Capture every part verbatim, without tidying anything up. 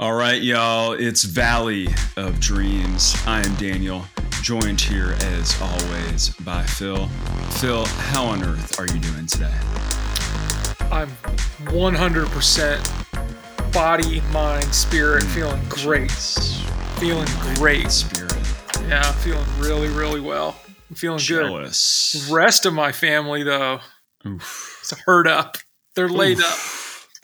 All right, y'all, it's Valley of Dreams. I am Daniel, joined here as always by Phil. Phil, how on earth are you doing today? I'm one hundred percent body, mind, spirit, feeling great. Feeling great. Spirit. Yeah, I'm feeling really, really well. I'm feeling Jealous. Good. The rest of my family, though, Oof. It's hurt up. They're laid Oof. Up.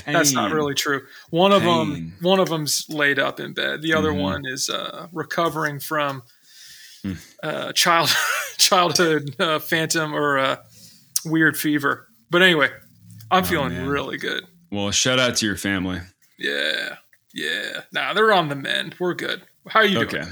Pain. That's not really true. One of Pain. them, one of them's laid up in bed. The other mm-hmm. one is uh, recovering from mm. uh, child childhood uh, phantom or uh, weird fever. But anyway, I'm oh, feeling man. really good. Well, shout out to your family. Yeah, yeah. Nah, they're on the mend. We're good. How are you doing? Okay.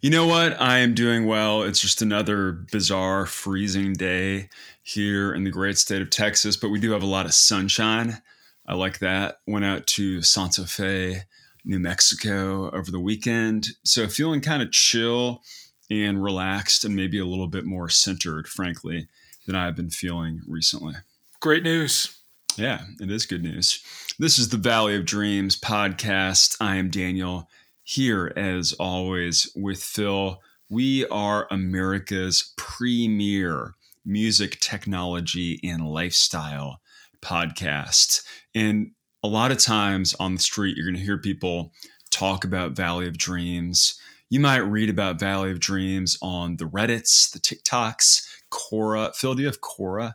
You know what? I am doing well. It's just another bizarre freezing day here in the great state of Texas, but we do have a lot of sunshine. I like that. Went out to Santa Fe, New Mexico over the weekend. So feeling kind of chill and relaxed and maybe a little bit more centered, frankly, than I've been feeling recently. Great news. Yeah, it is good news. This is the Valley of Dreams podcast. I am Daniel, here as always with Phil. We are America's premier music, technology, and lifestyle podcast. And a lot of times on the street, you're going to hear people talk about Valley of Dreams. You might read about Valley of Dreams on the Reddits, the TikToks, Quora. Phil, do you have Quora?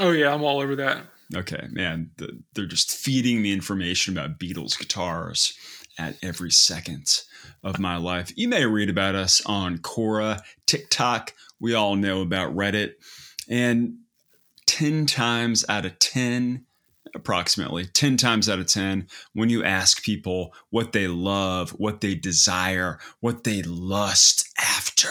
Oh, yeah. I'm all over that. Okay, man. The, they're just feeding me information about Beatles guitars at every second of my life. You may read about us on Quora, TikTok. We all know about Reddit. And ten times out of ten, approximately ten times out of ten, when you ask people what they love, what they desire, what they lust after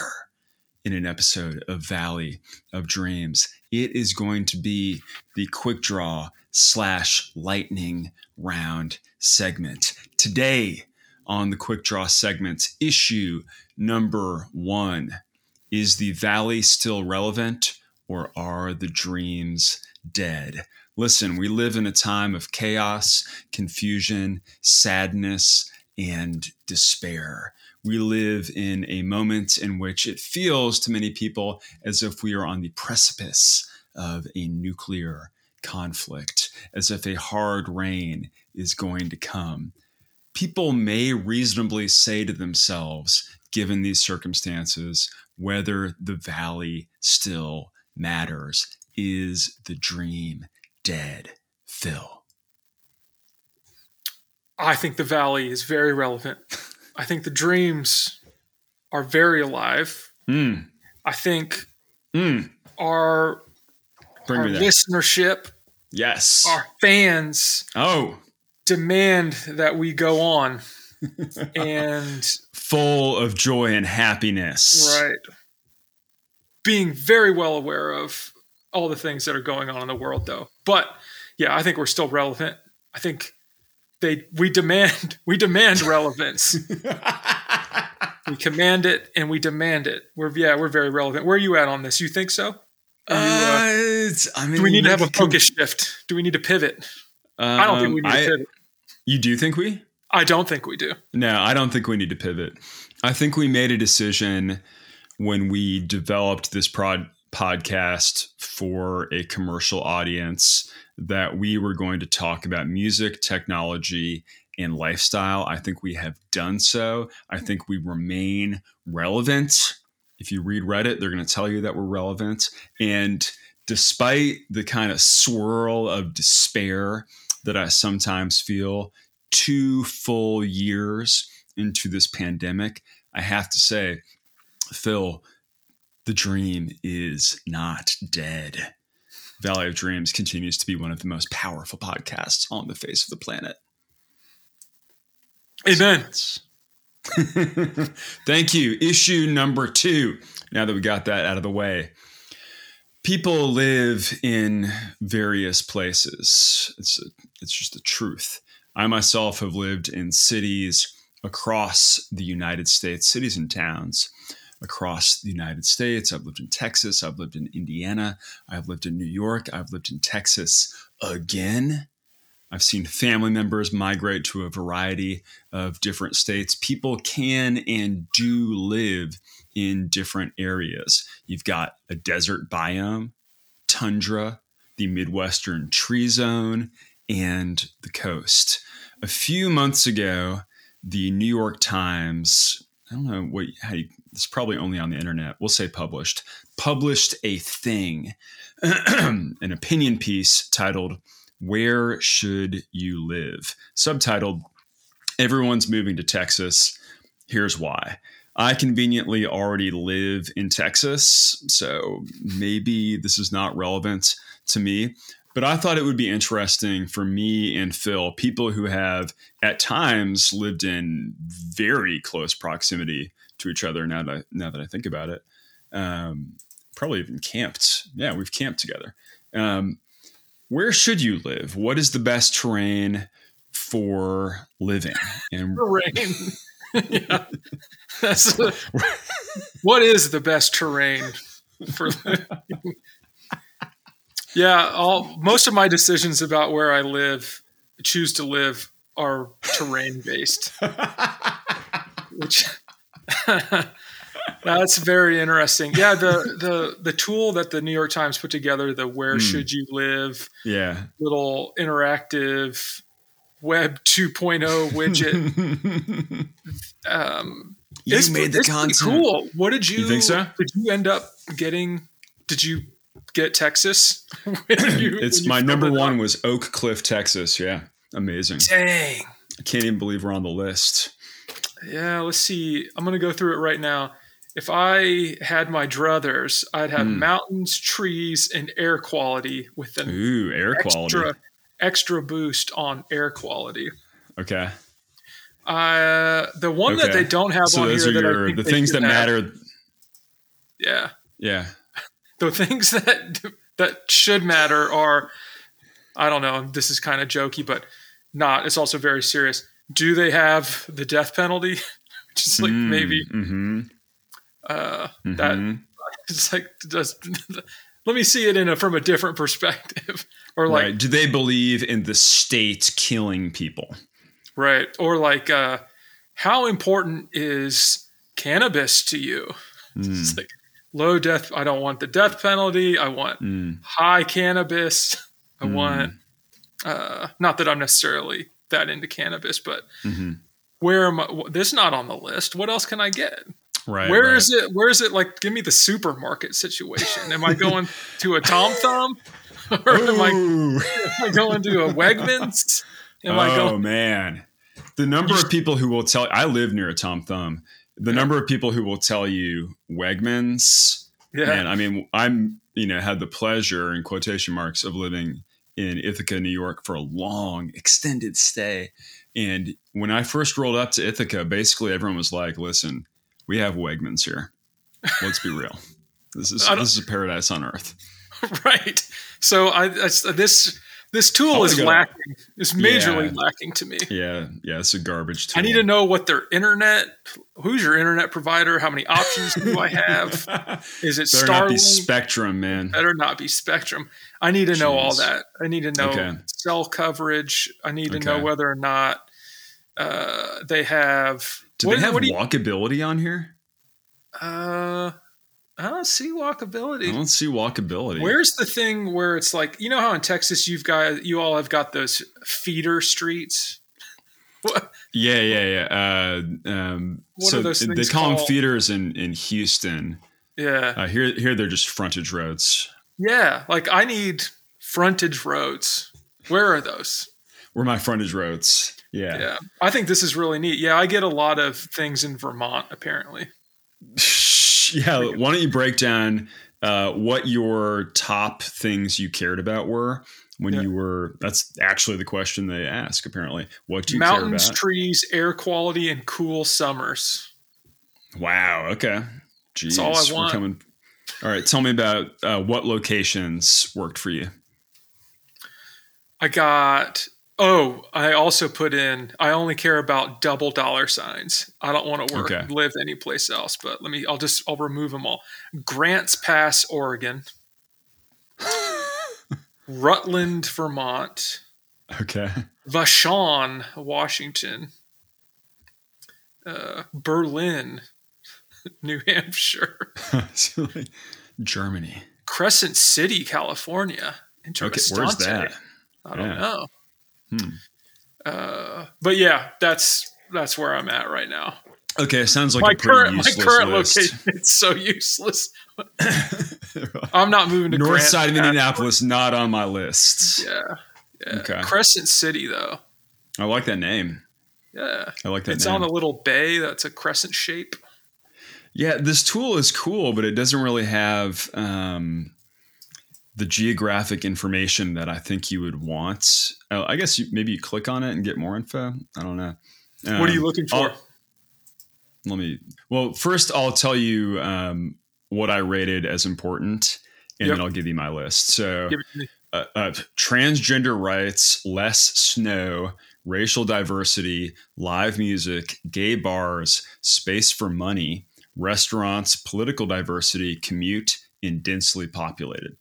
in an episode of Valley of Dreams, it is going to be the quick draw slash lightning round segment. Today on the quick draw segment, issue number one, is the Valley still relevant or are the dreams dead? Listen, we live in a time of chaos, confusion, sadness, and despair. We live in a moment in which it feels to many people as if we are on the precipice of a nuclear conflict, as if a hard rain is going to come. People may reasonably say to themselves, given these circumstances, whether the valley still matters. Is the dream dead, Phil? I think the valley is very relevant. I think the dreams are very alive. Mm. I think mm. our, Bring our me listenership, yes, our fans, oh, demand that we go on and full of joy and happiness, right? Being very well aware of all the things that are going on in the world, though. But yeah, I think we're still relevant. I think they we demand we demand relevance. We command it and we demand it. We're yeah, we're very relevant. Where are you at on this? You think so? You, uh, it's, I mean, do we need to have a focus com- shift? Do we need to pivot? Um, I don't think we need I, to pivot. You do think we? I don't think we do. No, I don't think we need to pivot. I think we made a decision when we developed this prod. podcast for a commercial audience that we were going to talk about music, technology, and lifestyle. I think we have done so. I think we remain relevant. If you read Reddit, they're going to tell you that we're relevant. And despite the kind of swirl of despair that I sometimes feel two full years into this pandemic, I have to say, Phil, the dream is not dead. Valley of Dreams continues to be one of the most powerful podcasts on the face of the planet. Amen. Thank you. Issue number two. Now that we got that out of the way, people live in various places. It's a, it's just the truth. I myself have lived in cities across the United States, cities and towns. Across the United States. I've lived in Texas. I've lived in Indiana. I've lived in New York. I've lived in Texas again. I've seen family members migrate to a variety of different states. People can and do live in different areas. You've got a desert biome, tundra, the Midwestern tree zone, and the coast. A few months ago, the New York Times, I don't know what, how you, it's probably only on the internet, we'll say published, published a thing, an opinion piece titled, Where Should You Live? Subtitled, Everyone's Moving to Texas, Here's Why. I conveniently already live in Texas, so maybe this is not relevant to me. But I thought it would be interesting for me and Phil, people who have at times lived in very close proximity to each other, now that I, now that I think about it, um, probably even camped. Yeah, we've camped together. Um, where should you live? What is the best terrain for living? And terrain. Yeah. That's a, what is the best terrain for living? Yeah, all most of my decisions about where I live, choose to live, are terrain based. Which that's very interesting. Yeah, the the the tool that the New York Times put together, the Where mm. Should You Live? Yeah, little interactive web two point oh widget. um, you it's, made the it's content. Cool. What did you, you think so? Did you end up getting? Did you? Get Texas. you, it's my number one up. was Oak Cliff, Texas. Yeah, amazing. Dang, I can't even believe we're on the list. Yeah, let's see. I'm gonna go through it right now. If I had my druthers, I'd have mm. mountains, trees, and air quality with an Ooh, air extra, quality. extra boost on air quality. Okay. Uh, the one okay. that they don't have so on those here are that your, I think the things that matter. Have. Yeah. Yeah. The things that that should matter are, I don't know, this is kind of jokey, but not. It's also very serious. Do they have the death penalty? Just like mm, maybe mm-hmm. Uh, mm-hmm. that. It's like, does, let me see it in a, from a different perspective. Or like, right. Do they believe in the state killing people? Right. Or like, uh, how important is cannabis to you? Mm. It's like. Low death. I don't want the death penalty. I want mm. high cannabis. I mm. want, uh, not that I'm necessarily that into cannabis, but mm-hmm. where am I? This is not on the list. What else can I get? Right. Where right. is it? Where is it? Like, give me the supermarket situation. Am I going to a Tom Thumb? Or am I, am I going to a Wegmans? Am oh I going- man. The number of people who will tell, I live near a Tom Thumb. The number of people who will tell you Wegmans, yeah. and I mean, I'm, you know, had the pleasure in quotation marks of living in Ithaca, New York for a long extended stay. And when I first rolled up to Ithaca, basically everyone was like, listen, we have Wegmans here. Let's be real. This is, this is a paradise on earth. Right. So I, I this, this tool I'll is lacking. To, it's majorly yeah. lacking to me. Yeah. Yeah. It's a garbage tool. I need to know what their internet, who's your internet provider? How many options do I have? Is it Better Starlink? Not be Spectrum, man. Better not be Spectrum. I need to Jeez. know all that. I need to know okay. cell coverage. I need to okay. know whether or not uh, they have. Do what, they have what do you, walkability on here? Uh, I don't see walkability. I don't see walkability. Where's the thing where it's like, you know how in Texas you've got, you all have got those feeder streets? What? Yeah, yeah, yeah. Uh, um, what so are those things they call called? Them feeders in, in Houston. Yeah. Uh, here, here they're just frontage roads. Yeah. Like I need frontage roads. Where are those? Where are my frontage roads? Yeah. Yeah. I think this is really neat. Yeah. I get a lot of things in Vermont, apparently. Yeah, why don't you break down uh, what your top things you cared about were when yeah. you were – that's actually the question they ask, apparently. What do you Mountains, care about? Mountains, trees, air quality, and cool summers. Wow, okay. Jeez, that's all I want. We're coming. All right, tell me about uh, what locations worked for you. I got – oh, I also put in – I only care about double dollar signs. I don't want to work, okay. live anyplace else, but let me, I'll just, I'll remove them all. Grants Pass, Oregon, Rutland, Vermont, Okay. Vashon, Washington. Uh, Berlin, New Hampshire. Germany. Crescent City, California. Okay, where's that? I don't yeah. know. Hmm. Uh, but yeah, that's that's where I'm at right now. Okay, it sounds like my a pretty current useless my current list. Location. It's so useless. I'm not moving to North Grant, side of actually. Indianapolis. Not on my list. Yeah. yeah. Okay. Crescent City, though. I like that name. Yeah, I like that. It's name. On a little bay that's a crescent shape. Yeah, this tool is cool, but it doesn't really have um, the geographic information that I think you would want. Oh, I guess you, maybe you click on it and get more info. I don't know. Um, what are you looking for? I'll, let me. Well, first I'll tell you um, what I rated as important, and yep. then I'll give you my list. So, uh, uh, transgender rights, less snow, racial diversity, live music, gay bars, space for money, restaurants, political diversity, commute, and densely populated.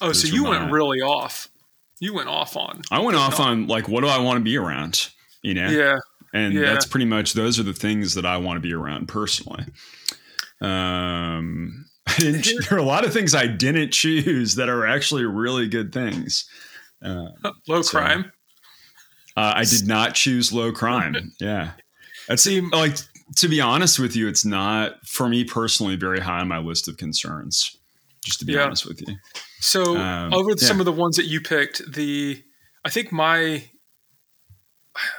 Oh, those so you went really off. You went off on. I went off on, like, what do I want to be around? You know? Yeah. And yeah. that's pretty much, those are the things that I want to be around personally. Um, I didn't, there are a lot of things I didn't choose that are actually really good things. Uh, Low so. crime. Uh, I did not choose low crime. Yeah. That's like, to be honest with you, it's not for me personally very high on my list of concerns, just to be yeah. honest with you. So um, over yeah. some of the ones that you picked, the, I think my,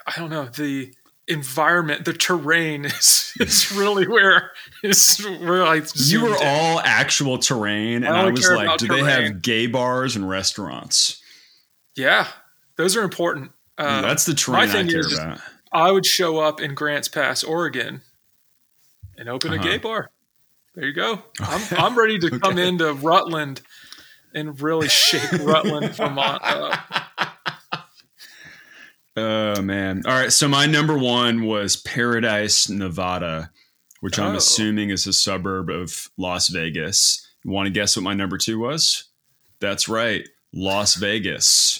I don't know, the environment, the terrain is, is really where, is where I. You were in. All actual terrain. And I, I was like, do terrain. They have gay bars and restaurants? Yeah. Those are important. Uh, that's the terrain I care about. I would show up in Grants Pass, Oregon, and open uh-huh. a gay bar. There you go. I'm I'm ready to okay. come into Rutland and really shake Rutland from on up. Oh man! All right. So my number one was Paradise, Nevada, which oh. I'm assuming is a suburb of Las Vegas. You want to guess what my number two was? That's right, Las Vegas.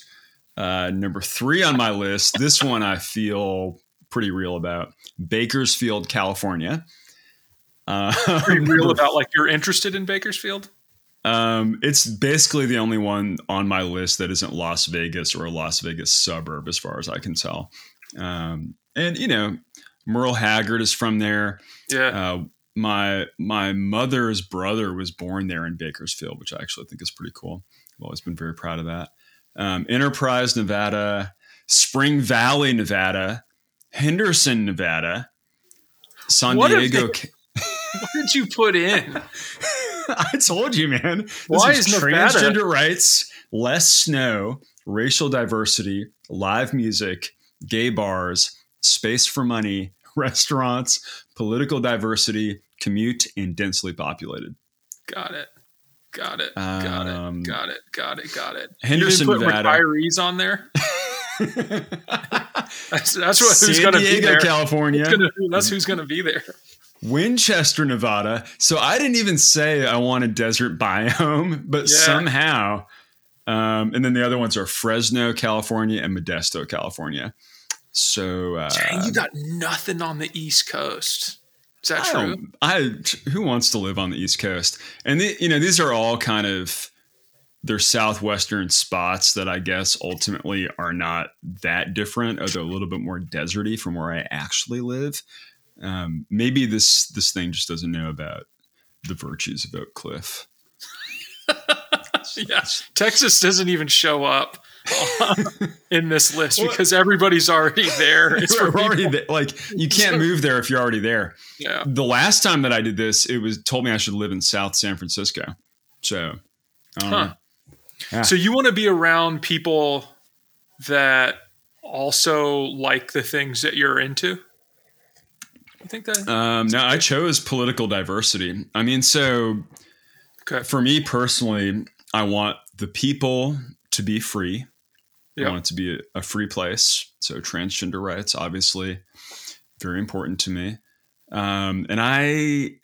Uh, number three on my list, this one I feel pretty real about, Bakersfield, California. Uh, pretty real about like you're interested in Bakersfield? Um, it's basically the only one on my list that isn't Las Vegas or a Las Vegas suburb as far as I can tell. Um, and, you know, Merle Haggard is from there. Yeah. Uh, my my mother's brother was born there in Bakersfield, which I actually think is pretty cool. I've always been very proud of that. Um, Enterprise, Nevada, Spring Valley, Nevada, Henderson, Nevada, San what Diego. They, what did you put in? I told you, man. This Why is, is Nevada? Transgender rights, less snow, racial diversity, live music, gay bars, space for money, restaurants, political diversity, commute, and densely populated. Got it. Got it. Got um, it. Got it. Got it. Got it. Henderson, you didn't put Nevada. Retirees on there. that's, that's what. San who's going to be there? California. Gonna, that's who's going to be there. Winchester, Nevada. So I didn't even say I want a desert biome, but yeah. somehow. Um, and then the other ones are Fresno, California, and Modesto, California. So uh, dang, you got nothing on the East Coast. Is that true? I, I who wants to live on the East Coast? And the, you know, these are all kind of they're southwestern spots that I guess ultimately are not that different, although a little bit more deserty from where I actually live. Um, maybe this this thing just doesn't know about the virtues of Oak Cliff. yeah, Texas doesn't even show up in this list well, because everybody's already there. It's for already there. Like you can't move there if you're already there. Yeah. The last time that I did this, it was told me I should live in South San Francisco. So, um, huh. yeah. so you want to be around people that also like the things that you're into? I think that. Um, no, I chose political diversity. I mean, so okay. for me personally, I want the people to be free. Yep. I want it to be a, a free place. So transgender rights, obviously very important to me. Um, and I,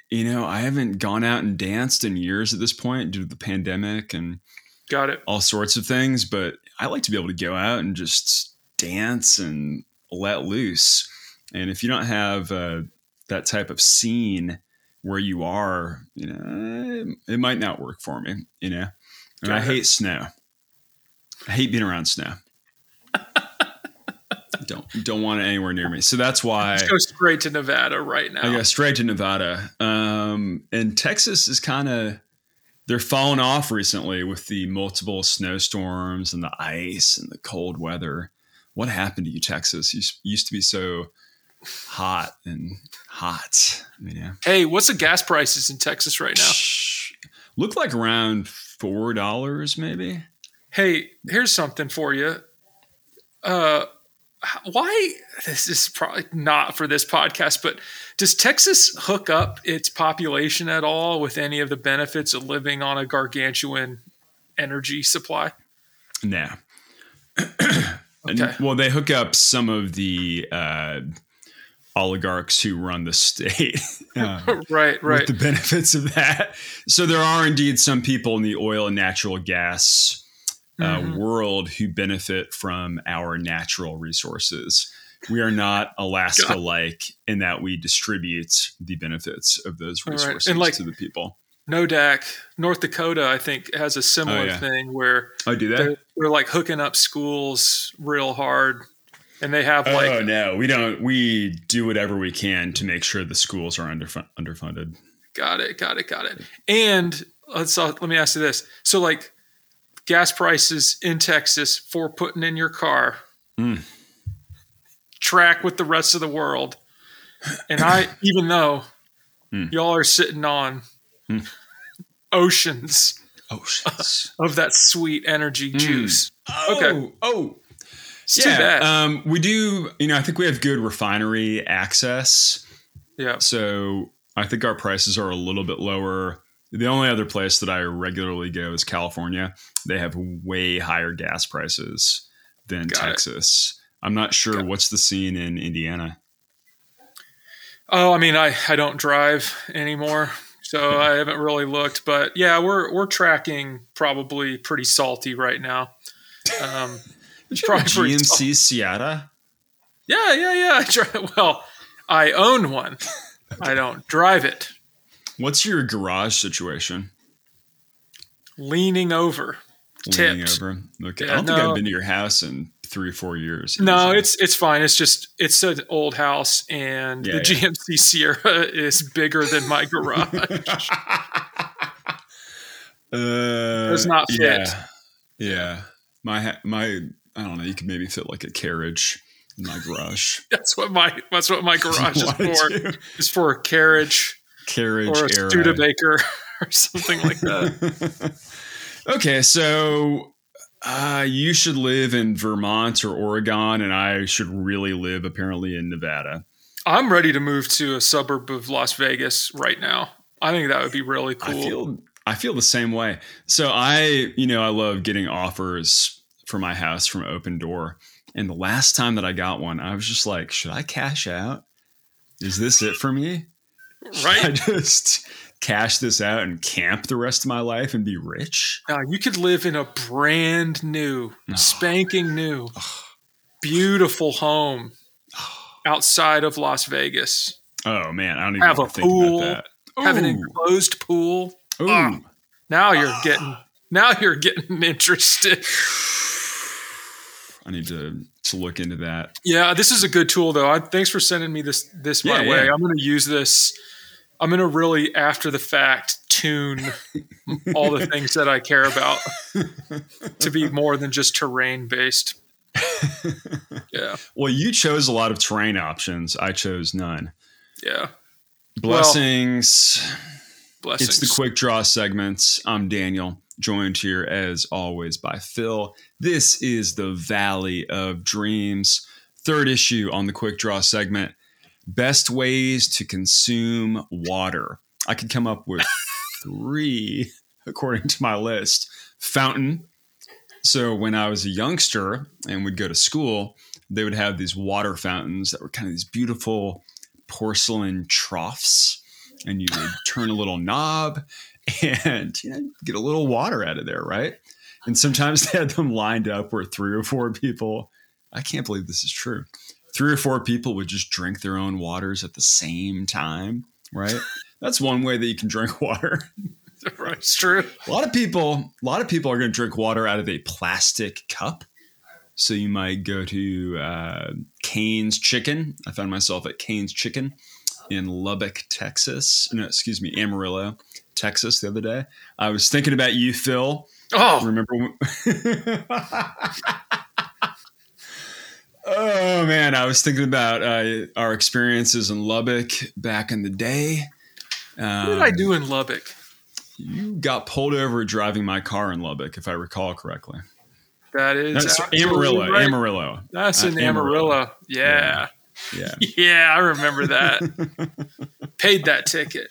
you know, I haven't gone out and danced in years at this point due to the pandemic and Got it. All sorts of things. But I like to be able to go out and just dance and let loose. And if you don't have uh, that type of scene where you are, you know, it might not work for me, you know. And I hate snow. I hate being around snow. don't don't want it anywhere near me. So that's why I go straight to Nevada right now. I go straight to Nevada. Um, and Texas is kind of, they're falling off recently with the multiple snowstorms and the ice and the cold weather. What happened to you, Texas? You used to be so hot and hot. You know? Hey, what's the gas prices in Texas right now? Look like around four dollars maybe. Hey, here's something for you. Uh, why this is probably not for this podcast, but does Texas hook up its population at all with any of the benefits of living on a gargantuan energy supply? No. Okay. Well, they hook up some of the uh, oligarchs who run the state. um, right, right. With the benefits of that. So there are indeed some people in the oil and natural gas uh, mm-hmm. world who benefit from our natural resources. We are not Alaska-like in that we distribute the benefits of those resources right. like, to the people. NODAC, North Dakota, I think, has a similar oh, yeah. thing where oh, do that? They're, they're like hooking up schools real hard. And they have like... Oh, no, we don't. We do whatever we can to make sure the schools are underfund- underfunded. Got it, got it, got it. And let's uh, let me ask you this. So like gas prices in Texas for putting in your car, mm. track with the rest of the world. And I, even though mm. y'all are sitting on... Mm. Oceans, oceans uh, of that sweet energy mm. juice. Oh, okay. Oh, it's yeah. Too bad. Um, we do, you know, I think we have good refinery access. Yeah. So I think our prices are a little bit lower. The only other place that I regularly go is California. They have way higher gas prices than Got Texas. It. I'm not sure Got what's the scene in Indiana. Oh, I mean, I, I don't drive anymore. So I haven't really looked, but yeah, we're we're tracking probably pretty salty right now. Um, Did you have a G M C Sierra? Yeah, yeah, yeah. I drive, well, I own one. Okay. I don't drive it. What's your garage situation? Leaning over. Leaning tipped. Over. Okay. Yeah, I don't no. think I've been to your house in three or four years. No, it? it's it's fine. It's just it's an old house, and yeah, the yeah. G M C Sierra is bigger than my garage. uh, Does not fit. Yeah, yeah. my my I don't know. You could maybe fit like a carriage in my garage. that's what my that's what my garage is for. To. It's for a carriage, carriage, or a air Studebaker, or something like that. Okay, so. Uh, you should live in Vermont or Oregon, and I should really live apparently in Nevada. I'm ready to move to a suburb of Las Vegas right now. I think that would be really cool. I feel, I feel the same way. So I, you know, I love getting offers for my house from Open Door. And the last time that I got one, I was just like, should I cash out? Is this it for me? Right. I just... cash this out and camp the rest of my life and be rich. Now you could live in a brand new, oh. spanking new, oh. beautiful home outside of Las Vegas. Oh man, I don't even have a think pool, about that. Have Ooh. An enclosed pool. Ooh. Oh, now you're oh. getting now you're getting interested. I need to, to look into that. Yeah, this is a good tool though. I, thanks for sending me this this yeah, my yeah. way. I'm going to use this. I'm going to really, after the fact, tune all the things that I care about to be more than just terrain based. Yeah. Well, you chose a lot of terrain options. I chose none. Yeah. Blessings. Well, blessings. It's the quick draw segments. I'm Daniel, joined here as always by Phil. This is the Valley of Dreams, third issue on the quick draw segment. Best ways to consume water. I could come up with three, according to my list. Fountain. So when I was a youngster and would go to school, they would have these water fountains that were kind of these beautiful porcelain troughs. And you would turn a little knob and you know, get a little water out of there, right? And sometimes they had them lined up where three or four people, I can't believe this is true, three or four people would just drink their own waters at the same time, right? That's one way that you can drink water. Right, it's true. A lot of people, a lot of people are going to drink water out of a plastic cup. So you might go to uh, Cane's Chicken. I found myself at Cane's Chicken in Lubbock, Texas. No, excuse me, Amarillo, Texas the other day. I was thinking about you, Phil. Oh, remember? When- oh, man, I was thinking about uh, our experiences in Lubbock back in the day. Um, what did I do in Lubbock? You got pulled over driving my car in Lubbock, if I recall correctly. That is That's Amarillo. Right. Amarillo. That's in uh, Amarillo. Amarillo. Yeah. Yeah. Yeah. Yeah, I remember that. Paid that ticket.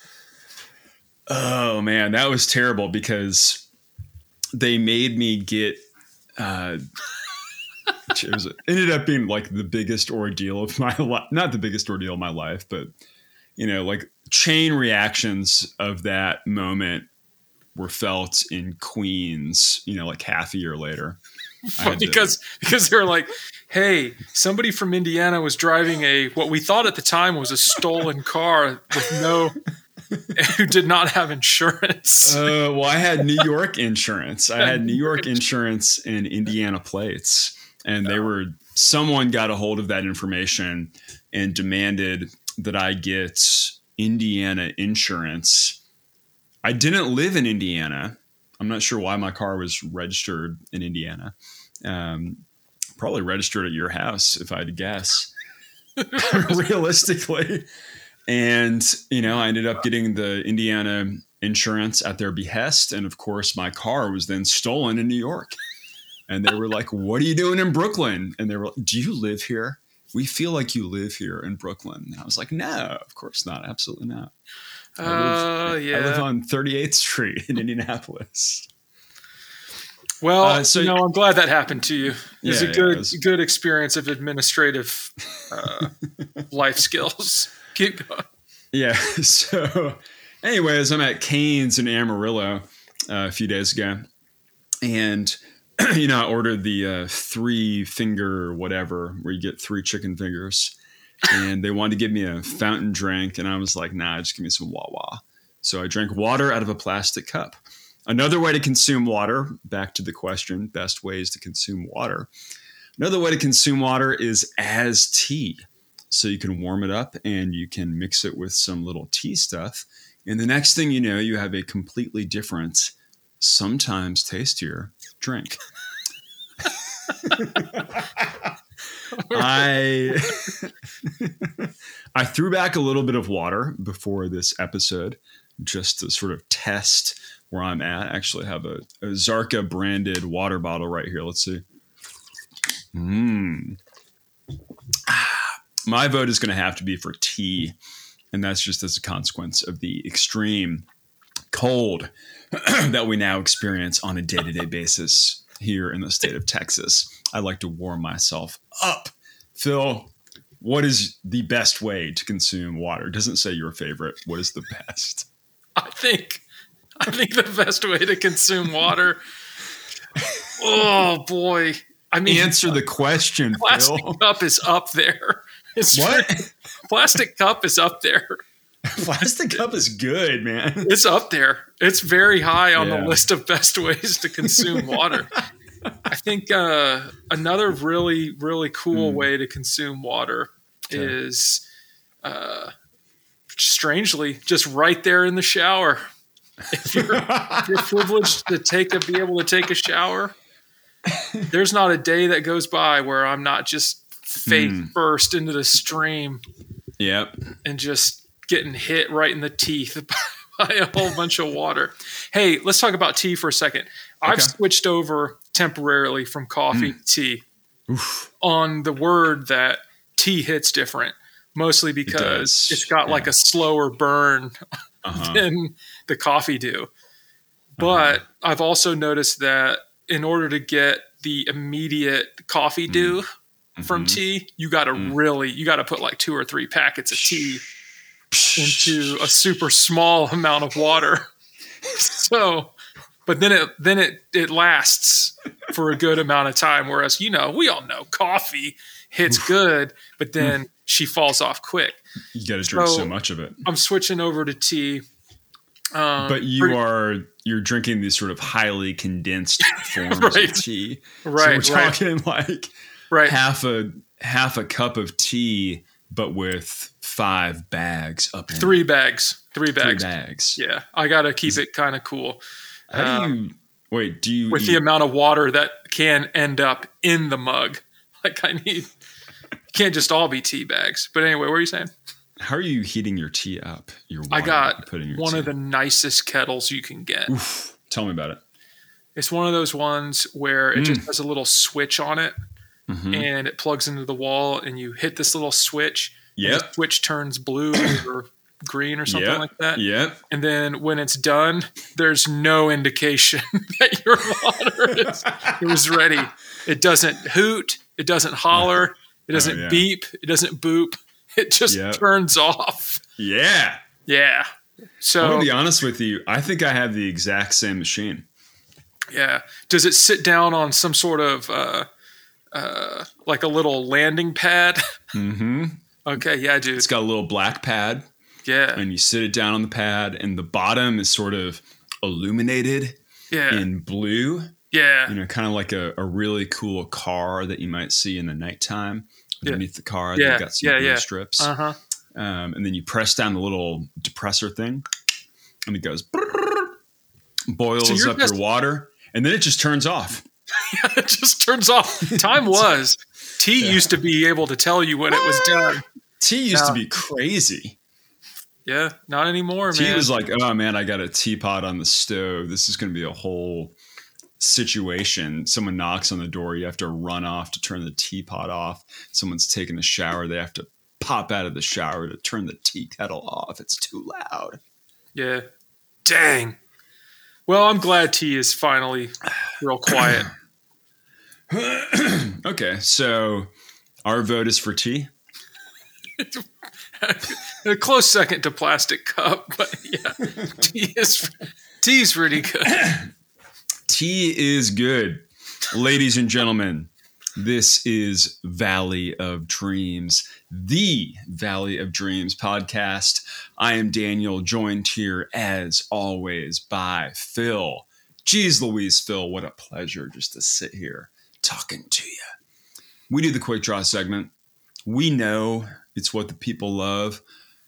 Oh, man. That was terrible because they made me get uh, – it was, it ended up being like the biggest ordeal of my life. Not the biggest ordeal of my life, but, you know, like chain reactions of that moment were felt in Queens, you know, like half a year later. Well, because because they were like, hey, somebody from Indiana was driving a what we thought at the time was a stolen car with no who did not have insurance. Uh, well, I had New York insurance. I had New York insurance and Indiana plates. And they were someone got a hold of that information and demanded that I get Indiana insurance. I didn't live in Indiana. I'm not sure why my car was registered in Indiana. Um, probably registered at your house, if I had to guess, realistically. And, you know, I ended up getting the Indiana insurance at their behest. And, of course, my car was then stolen in New York. And they were like, what are you doing in Brooklyn? And they were like, do you live here? We feel like you live here in Brooklyn. And I was like, no, of course not. Absolutely not. I live, uh, yeah. I live on thirty-eighth Street in Indianapolis. Well, uh, so, you know, I'm glad that happened to you. It yeah, was a good, yeah, it was... good experience of administrative uh, life skills. Keep going. Yeah. So anyways, I'm at Cane's in Amarillo uh, a few days ago. And, you know, I ordered the uh, three finger whatever, where you get three chicken fingers. And they wanted to give me a fountain drink. And I was like, nah, just give me some Wawa. So I drank water out of a plastic cup. Another way to consume water, back to the question, best ways to consume water. Another way to consume water is as tea. So you can warm it up and you can mix it with some little tea stuff. And the next thing you know, you have a completely different, sometimes tastier drink. I I threw back a little bit of water before this episode just to sort of test where I'm at. I actually have a, a Zarka branded water bottle right here. Let's see. Mm. Ah, my vote is going to have to be for tea. And that's just as a consequence of the extreme cold that we now experience on a day-to-day basis here in the state of Texas. I like to warm myself up. Phil, what is the best way to consume water? It doesn't say your favorite. What is the best? I think, I think the best way to consume water. Oh boy! I mean, answer the question. Plastic Phil. cup is up there. It's what? True. Plastic cup is up there. Plastic cup is good, man. It's up there. It's very high on yeah. the list of best ways to consume water. I think uh, another really, really cool mm. way to consume water okay. is, uh, strangely, just right there in the shower. If you're, if you're privileged to take a, be able to take a shower, there's not a day that goes by where I'm not just face mm. first into the stream. Yep. And just getting hit right in the teeth by, by a whole bunch of water. Hey, let's talk about tea for a second. I've okay. switched over temporarily from coffee mm. to tea. Oof. On the word that tea hits different, mostly because it it's got yeah. like a slower burn uh-huh. than the coffee do. But uh-huh. I've also noticed that in order to get the immediate coffee dew mm. from mm-hmm. tea, you got to mm. really, you got to put like two or three packets of tea into a super small amount of water. So But then it then it it lasts for a good amount of time. Whereas, you know, we all know coffee hits good, but then she falls off quick. You got to drink so, so much of it. I'm switching over to tea. Um, but you pretty, are you're drinking these sort of highly condensed forms right, of tea. Right. So we're right. talking like right. half a half a cup of tea, but with five bags up in three it. bags. Three bags. Three bags. Yeah. I gotta keep Is, it kind of cool. How do you um, wait? Do you with eat? the amount of water that can end up in the mug? Like I need, can't just all be tea bags. But anyway, what were you saying? How are you heating your tea up? Your water I got you in your one tea. of the nicest kettles you can get. Oof, tell me about it. It's one of those ones where it mm. just has a little switch on it, mm-hmm. and it plugs into the wall, and you hit this little switch. Yeah, the switch turns blue or green or something yep, like that. Yep. And then when it's done, there's no indication that your water is it was ready. It doesn't hoot. It doesn't holler. It doesn't oh, yeah. beep. It doesn't boop. It just yep. turns off. Yeah. Yeah. So I'm gonna be honest with you. I think I have the exact same machine. Yeah. Does it sit down on some sort of uh, uh, like a little landing pad? Mm-hmm. Okay. Yeah, dude. It's got a little black pad. Yeah. And you sit it down on the pad, and the bottom is sort of illuminated yeah. in blue. Yeah. You know, kind of like a, a really cool car that you might see in the nighttime underneath yeah. the car. Yeah. They've got some yeah, blue yeah. strips. Uh-huh. Um, and then you press down the little depressor thing, and it goes, brrr, boils so up just- your water, and then it just turns off. yeah, it just turns off. Time was. Tea yeah. used to be able to tell you when it was done. Tea used now, to be crazy. Yeah, not anymore, tea man. Tea was like, oh, man, I got a teapot on the stove. This is going to be a whole situation. Someone knocks on the door. You have to run off to turn the teapot off. Someone's taking a shower. They have to pop out of the shower to turn the tea kettle off. It's too loud. Yeah. Dang. Well, I'm glad tea is finally real quiet. Okay, so our vote is for tea. A close second to plastic cup, but yeah, tea is tea is really good. Tea is good, ladies and gentlemen. This is Valley of Dreams, the Valley of Dreams podcast. I am Daniel, joined here as always by Phil. Jeez Louise, Phil, what a pleasure just to sit here talking to you. We do the quick draw segment. We know it's what the people love.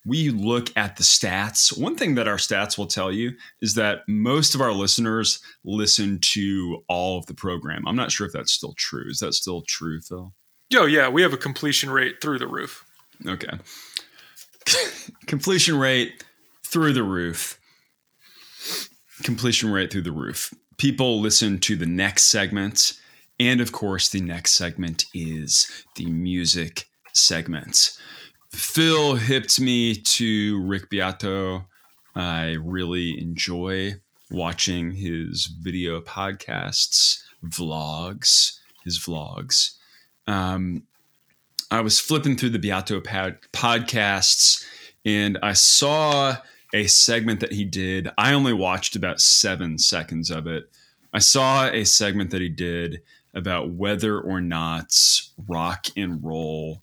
We look at the stats. One thing that our stats will tell you is that most of our listeners listen to all of the program. I'm not sure if that's still true. Is that still true, Phil? Yo, yeah. We have a completion rate through the roof. Okay. Completion rate through the roof. Completion rate through the roof. People listen to the next segment. And of course, the next segment is the music segment. Phil hipped me to Rick Beato. I really enjoy watching his video podcasts, vlogs, his vlogs. Um, I was flipping through the Beato pod- podcasts, and I saw a segment that he did. I only watched about seven seconds of it. I saw a segment that he did about whether or not rock and roll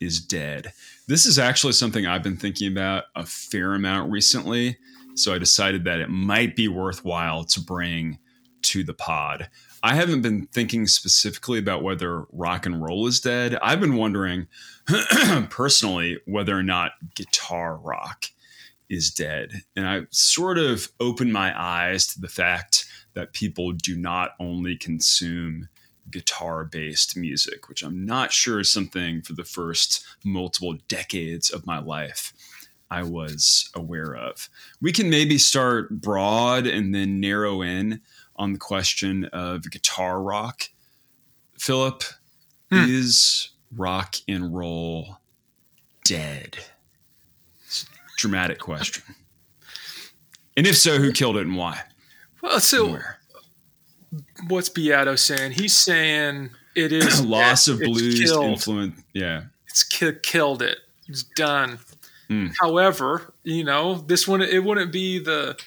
is dead. This is actually something I've been thinking about a fair amount recently. So I decided that it might be worthwhile to bring to the pod. I haven't been thinking specifically about whether rock and roll is dead. I've been wondering personally whether or not guitar rock is dead. And I sort of opened my eyes to the fact that people do not only consume guitar-based music, which I'm not sure is something for the first multiple decades of my life I was aware of. We can maybe start broad and then narrow in on the question of guitar rock. Philip, hmm. is rock and roll dead? It's a dramatic question. And if so, who killed it and why? Well, so... Where? What's Beato saying? He's saying it is loss dead. of blues influence. Yeah, it's ki- killed it. It's done. Mm. However, you know, this one, it wouldn't be the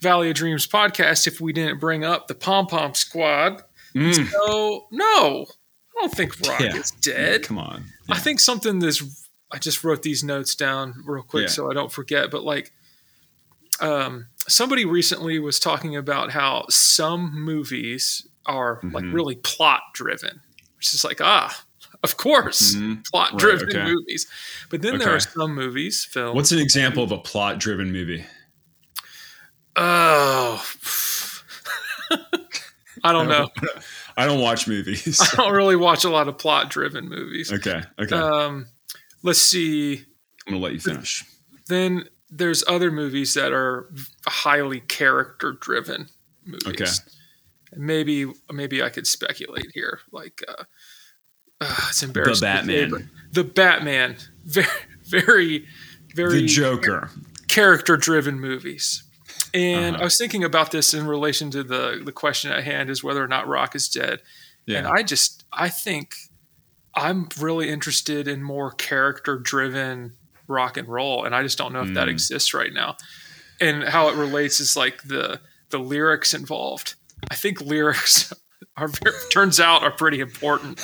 Valley of Dreams podcast if we didn't bring up the Pom Pom Squad. Mm. So, no, I don't think rock yeah. is dead. Yeah, come on. Yeah. I think something that's, I just wrote these notes down real quick yeah. so I don't forget, but like um, somebody recently was talking about how some movies are mm-hmm. like really plot driven. It's just like, ah, of course, mm-hmm. plot driven right, okay. movies. But then okay. there are some movies, films. What's an example of a plot driven movie? Oh, I don't know. I don't watch movies. I don't really watch a lot of plot driven movies. Okay. Okay. Um, let's see. I'm going to let you finish. Then there's other movies that are highly character driven movies. Okay. Maybe, maybe I could speculate here. Like, uh, uh it's embarrassing. The Batman. Say, the Batman. Very, very, very. The Joker. Character driven movies. And uh-huh. I was thinking about this in relation to the, the question at hand is whether or not rock is dead. Yeah. And I just, I think I'm really interested in more character driven rock and roll. And I just don't know if mm. that exists right now. And how it relates is like the, the lyrics involved. I think lyrics are, turns out are pretty important.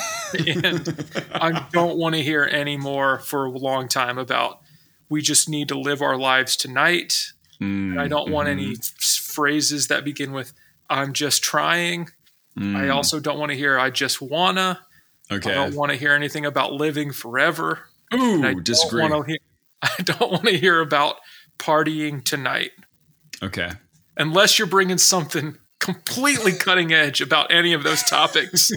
And I don't want to hear any more for a long time about, we just need to live our lives tonight. Mm, and I don't want mm. any phrases that begin with, I'm just trying. Mm. I also don't want to hear, I just wanna. Okay. I don't want to hear anything about living forever. Ooh, I disagree. Don't hear, I don't want to hear about partying tonight. Okay. Unless you're bringing something completely cutting edge about any of those topics,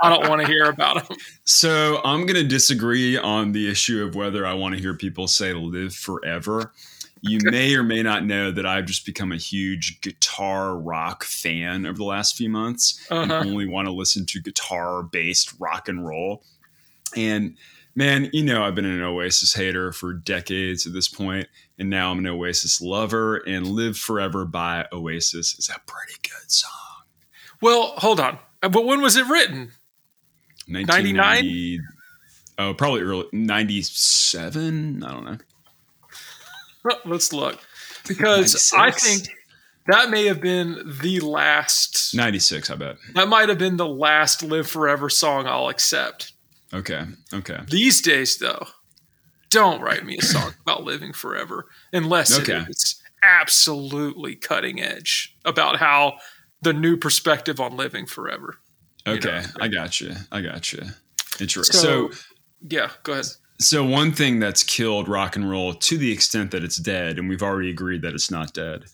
I don't want to hear about them. So I'm going to disagree on the issue of whether I want to hear people say live forever. You may or may not know that I've just become a huge guitar rock fan over the last few months uh-huh. and only want to listen to guitar-based rock and roll. And man, you know, I've been an Oasis hater for decades at this point, and now I'm an Oasis lover, and Live Forever by Oasis is a pretty good song. Well, hold on. But when was it written? nineteen ninety-nine? Oh, probably early ninety-seven? I don't know. Let's look, because ninety-six. I think that may have been the last ninety-six. I bet that might have been the last Live Forever song I'll accept. Okay. Okay. These days, though, don't write me a song about living forever unless okay. it's absolutely cutting edge about how the new perspective on living forever. Okay. You know? I got you. I got you. Interesting. So, so yeah, go ahead. So one thing that's killed rock and roll to the extent that it's dead, and we've already agreed that it's not dead,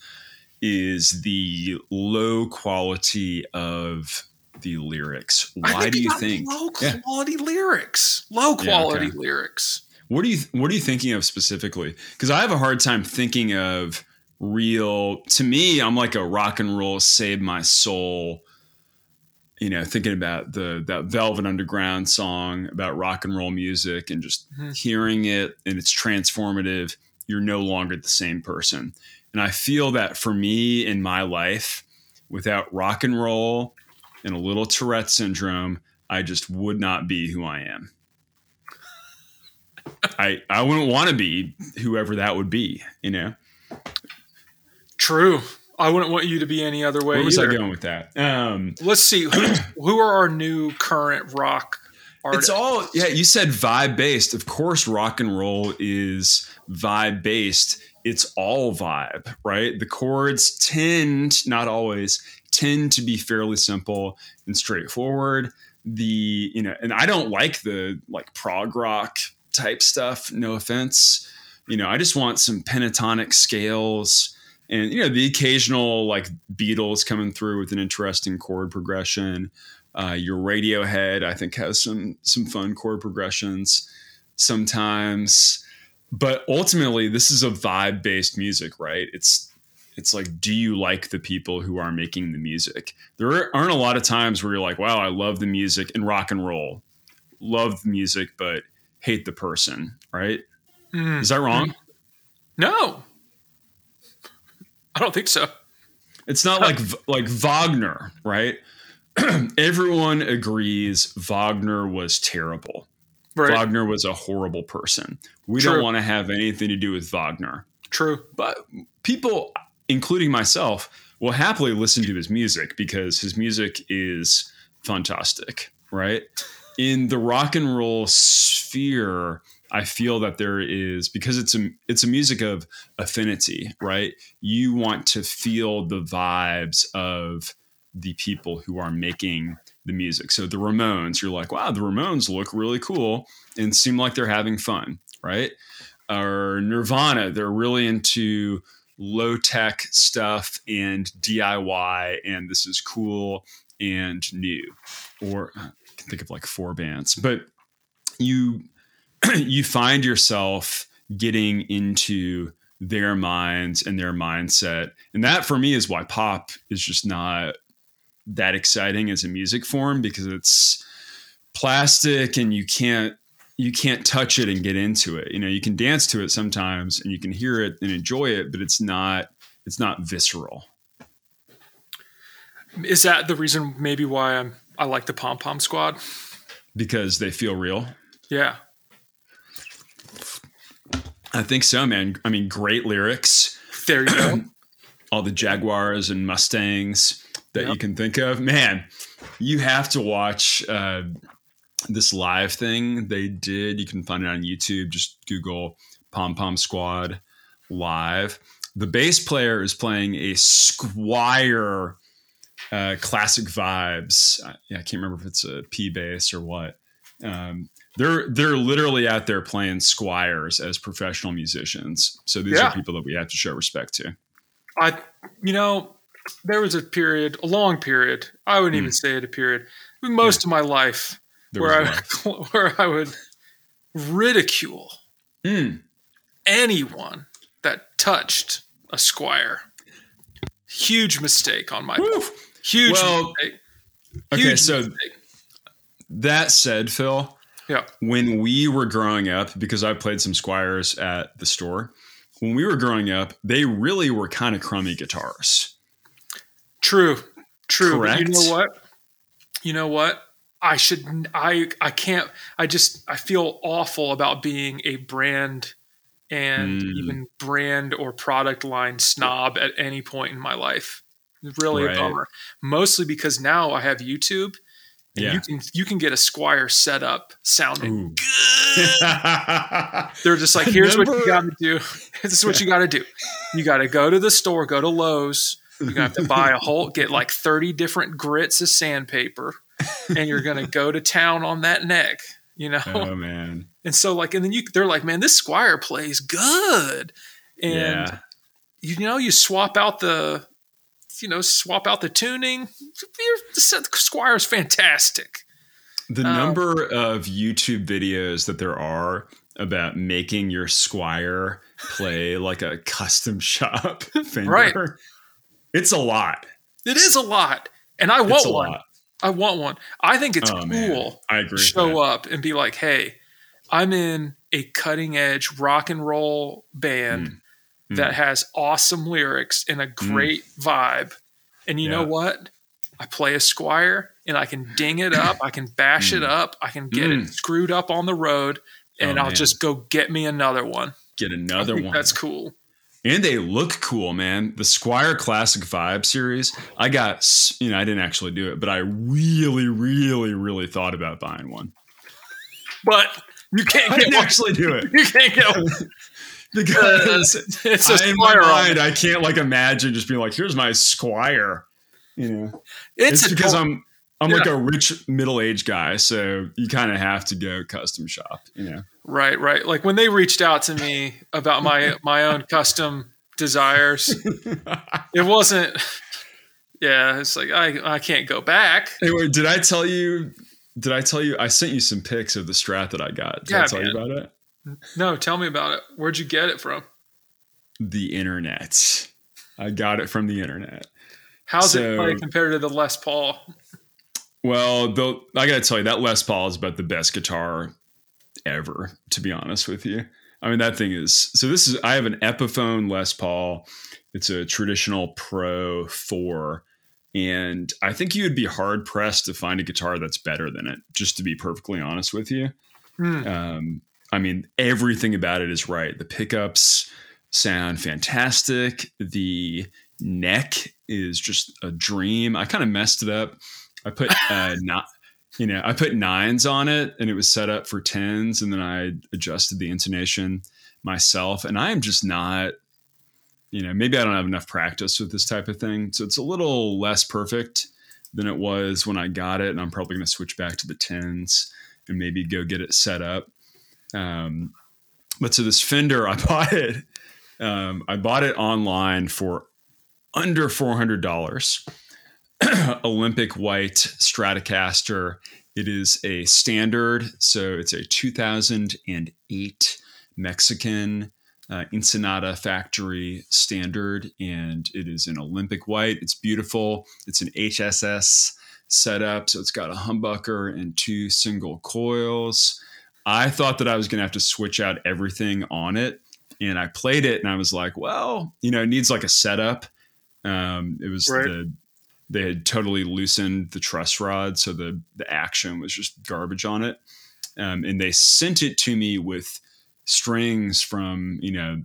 is the low quality of the lyrics. Why do you think low quality yeah. lyrics? Low quality yeah, okay. lyrics. What do you What are you thinking of specifically? Because I have a hard time thinking of real. To me, I'm like a rock and roll save my soul. You know, thinking about the that Velvet Underground song about rock and roll music and just mm-hmm. hearing it, and it's transformative. You're no longer the same person. And I feel that for me in my life, without rock and roll and a little Tourette syndrome, I just would not be who I am. I I wouldn't want to be whoever that would be, you know? True. I wouldn't want you to be any other way. Where was either. I going with that? Um, Let's see. Who, who are our new current rock artists? It's all, yeah, you said vibe-based. Of course, rock and roll is vibe-based. It's all vibe, right? The chords tend, not always, tend to be fairly simple and straightforward. The, you know, and I don't like the like prog rock type stuff. No offense. You know, I just want some pentatonic scales. And, you know, the occasional like Beatles coming through with an interesting chord progression. Uh, your Radiohead, I think, has some some fun chord progressions sometimes. But ultimately, this is a vibe-based music, right? It's it's like, do you like the people who are making the music? There aren't a lot of times where you're like, wow, I love the music and rock and roll. Love the music, but hate the person, right? Mm. Is that wrong? No. I don't think so. It's not like like Wagner, right? Everyone agrees Wagner was terrible. Right. Wagner was a horrible person. We True. Don't want to have anything to do with Wagner. True. But people, including myself, will happily listen to his music because his music is fantastic, right? In the rock and roll sphere, I feel that there is, because it's a, it's a music of affinity, right? You want to feel the vibes of the people who are making the music. So the Ramones, you're like, wow, the Ramones look really cool and seem like they're having fun, right? Or Nirvana, they're really into low tech stuff and D I Y, and this is cool and new. Or I can think of like four bands, but you, you find yourself getting into their minds and their mindset. And that for me is why pop is just not that exciting as a music form, because it's plastic and you can't, you can't touch it and get into it. You know, you can dance to it sometimes and you can hear it and enjoy it, but it's not, it's not visceral. Is that the reason maybe why I'm, I like the Pom Pom Squad? Because they feel real. Yeah. I think so, man. I mean, great lyrics. There you go. All the Jaguars and Mustangs that yep. you can think of. Man, you have to watch uh, this live thing they did. You can find it on YouTube. Just Google Pom Pom Squad live. The bass player is playing a Squier uh, classic vibes. I, yeah, I can't remember if it's a P bass or what. Um, They're they're literally out there playing Squiers as professional musicians. So these yeah. are people that we have to show respect to. I, you know, there was a period, a long period. I wouldn't mm. even say it a period. Most yeah. of my life there where I life. where I would ridicule mm. anyone that touched a Squier. Huge mistake on my Woo. part. Huge well, mistake. Huge okay, so mistake. That said, Phil. Yeah. When we were growing up, because I played some Squiers at the store, when we were growing up, they really were kind of crummy guitars. True. True. Correct. But you know what? You know what? I should, I, I can't, I just, I feel awful about being a brand and mm. even brand or product line snob at any point in my life. Really right. a bummer. Mostly because now I have YouTube. And yeah. you can you can get a Squier set up sounding Ooh. good. They're just like, here's Never. what you gotta do. This is what you gotta do. You gotta go to the store, go to Lowe's, you're gonna have to buy a whole get like thirty different grits of sandpaper, and you're gonna go to town on that neck, you know? Oh man. And so like and then you they're like, man, this Squier plays good. And yeah. you know, you swap out the you know, swap out the tuning. The Squier is fantastic. The um, number of YouTube videos that there are about making your Squier play like a custom shop Fender. Right. It's a lot. It is a lot. And I want one. Lot. I want one. I think it's oh, cool man. I agree to show up and be like, hey, I'm in a cutting edge rock and roll band. Mm. That has awesome lyrics and a great mm. vibe. And you yeah. know what? I play a Squier and I can ding it up. I can bash mm. it up. I can get mm. it screwed up on the road and oh, I'll man. just go get me another one. Get another one. That's cool. And they look cool, man. The Squier Classic Vibe series. I got, you know, I didn't actually do it, but I really, really, really thought about buying one. But you can't get one. actually do it. You can't get one. Because uh, it's a I, in my mind, I can't like imagine just being like, "Here's my Squier," you know. It's, it's because I'm I'm yeah. like a rich middle aged guy, so you kind of have to go custom shop, you know. Right, right. Like when they reached out to me about my my own custom desires, it wasn't. Yeah, it's like I I can't go back. Anyway, did I tell you? Did I tell you? I sent you some pics of the Strat that I got. Did yeah, I tell man. you about it? No, tell me about it. Where'd you get it from? The internet. I got it from the internet. How's so, it play compared to the Les Paul? Well, the, I got to tell you, that Les Paul is about the best guitar ever, to be honest with you. I mean, that thing is... So this is... I have an Epiphone Les Paul. It's a traditional Pro four. And I think you would be hard-pressed to find a guitar that's better than it, just to be perfectly honest with you. Mm. Um I mean, everything about it is right. The pickups, sound fantastic. The neck is just a dream. I kind of messed it up. I put uh, not, you know, I put nines on it, and it was set up for tens, and then I adjusted the intonation myself. And I am just not, you know, maybe I don't have enough practice with this type of thing, so it's a little less perfect than it was when I got it. And I'm probably going to switch back to the tens and maybe go get it set up. Um, but so this Fender, I bought it. Um, I bought it online for under four hundred dollars. Olympic white Stratocaster. It is a standard. So it's a two thousand eight Mexican uh, Ensenada factory standard. And it is an Olympic white. It's beautiful. It's an H S S setup. So it's got a humbucker and two single coils. I thought that I was going to have to switch out everything on it. And I played it and I was like, well, you know, it needs like a setup. Um, it was right. the, they had totally loosened the truss rod. So the, the action was just garbage on it. Um, and they sent it to me with strings from, you know,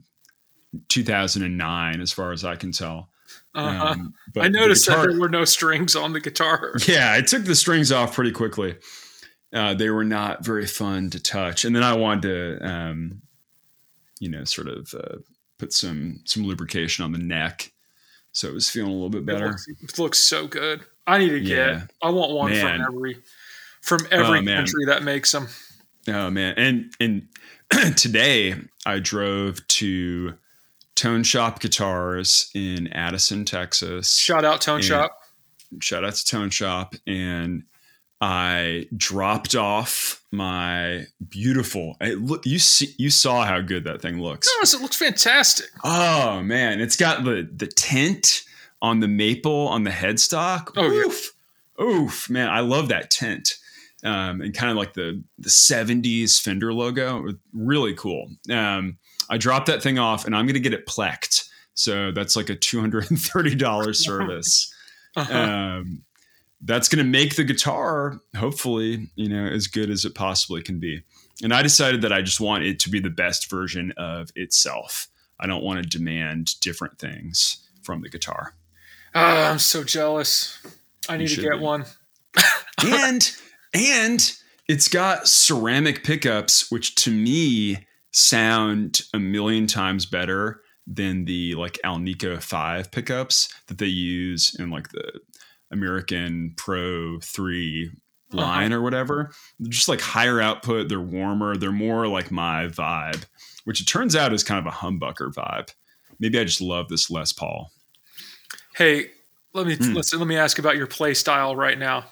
two thousand nine, as far as I can tell. Uh-huh. Um, but I noticed the guitar, that there were no strings on the guitar. Yeah. I took the strings off pretty quickly. Uh, they were not very fun to touch. And then I wanted to, um, you know, sort of uh, put some some lubrication on the neck. So it was feeling a little bit better. It looks, it looks so good. I need to get, yeah. I want one man. from every, from every oh, country that makes them. Oh man. And, and today I drove to Tone Shop Guitars in Addison, Texas. Shout out Tone Shop. Shout out to Tone Shop. And I dropped off my beautiful. It look, you see, you saw how good that thing looks. Yes, it looks fantastic. Oh man, it's got the the tint on the maple on the headstock. Oh, oof, yeah. oof, man, I love that tint, um, and kind of like the the seventies Fender logo. Really cool. Um, I dropped that thing off, and I'm gonna get it plecked. So that's like a two hundred and thirty dollars service. Uh-huh. Um, that's going to make the guitar, hopefully, you know, as good as it possibly can be. And I decided that I just want it to be the best version of itself. I don't want to demand different things from the guitar. Oh, I'm so jealous. I need to get be. one. and, and it's got ceramic pickups, which to me sound a million times better than the like Alnico five pickups that they use in like the American Pro three line uh-huh. or whatever. They're just like higher output. They're warmer. They're more like my vibe, which it turns out is kind of a humbucker vibe. Maybe I just love this Les Paul. Hey, let me, mm. let's, let me ask about your play style right now.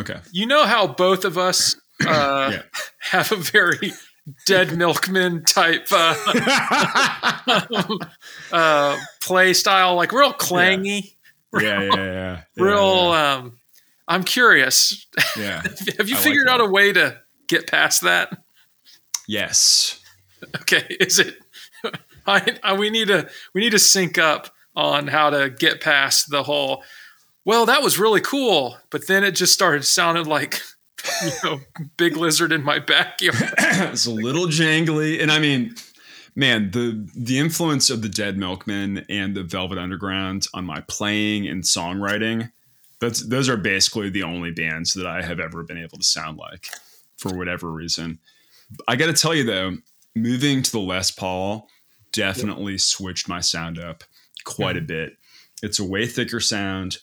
Okay. You know how both of us uh, yeah. have a very Dead Milkmen type uh, uh, play style, like real clangy. Yeah. Yeah, yeah, yeah. yeah Real, yeah. Um, I'm curious. Yeah. Have you I figured like out a way to get past that? Yes. Okay. Is it? I, I we need to we need to sync up on how to get past the whole. Well, that was really cool, but then it just started sounding like, you know, Big Lizard in my backyard. It's a little jangly, and I mean. Man, the the influence of the Dead Milkmen and the Velvet Underground on my playing and songwriting, that's those are basically the only bands that I have ever been able to sound like for whatever reason. I got to tell you, though, moving to the Les Paul definitely yeah. switched my sound up quite yeah. a bit. It's a way thicker sound.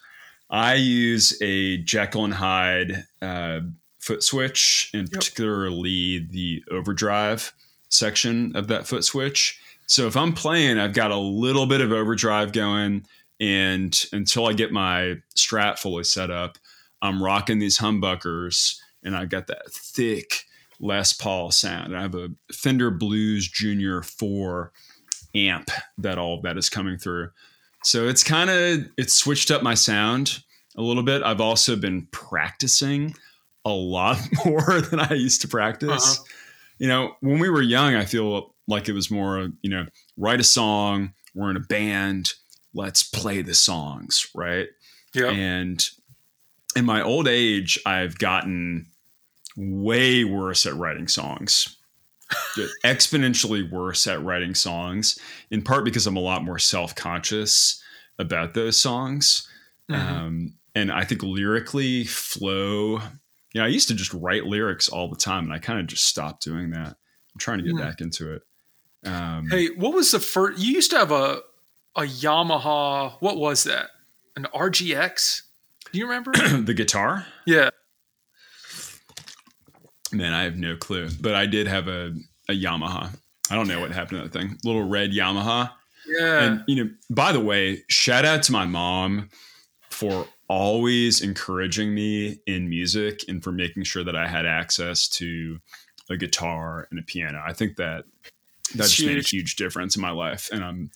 I use a Jekyll and Hyde uh, foot switch, and yep. particularly the overdrive section of that foot switch. So if I'm playing, I've got a little bit of overdrive going, and until I get my Strat fully set up, I'm rocking these humbuckers, and I've got that thick Les Paul sound. I have a Fender Blues Junior four amp that all that is coming through. So it's kind of, it's switched up my sound a little bit. I've also been practicing a lot more than I used to practice. Uh-huh. You know, when we were young, I feel like it was more, you know, write a song, we're in a band, let's play the songs, right? Yeah. And in my old age, I've gotten way worse at writing songs. exponentially worse at writing songs, in part because I'm a lot more self-conscious about those songs. Mm-hmm. Um, and I think lyrically flow, you know, I used to just write lyrics all the time, and I kind of just stopped doing that. I'm trying to get yeah. back into it. Um, hey, what was the first, you used to have a, a Yamaha, what was that? An R G X? Do you remember? The guitar? Yeah. Man, I have no clue, but I did have a, a Yamaha. I don't know what happened to that thing. Little red Yamaha. Yeah. And, you know, by the way, shout out to my mom for always encouraging me in music and for making sure that I had access to a guitar and a piano. I think that that just made a huge difference in my life. And I'm,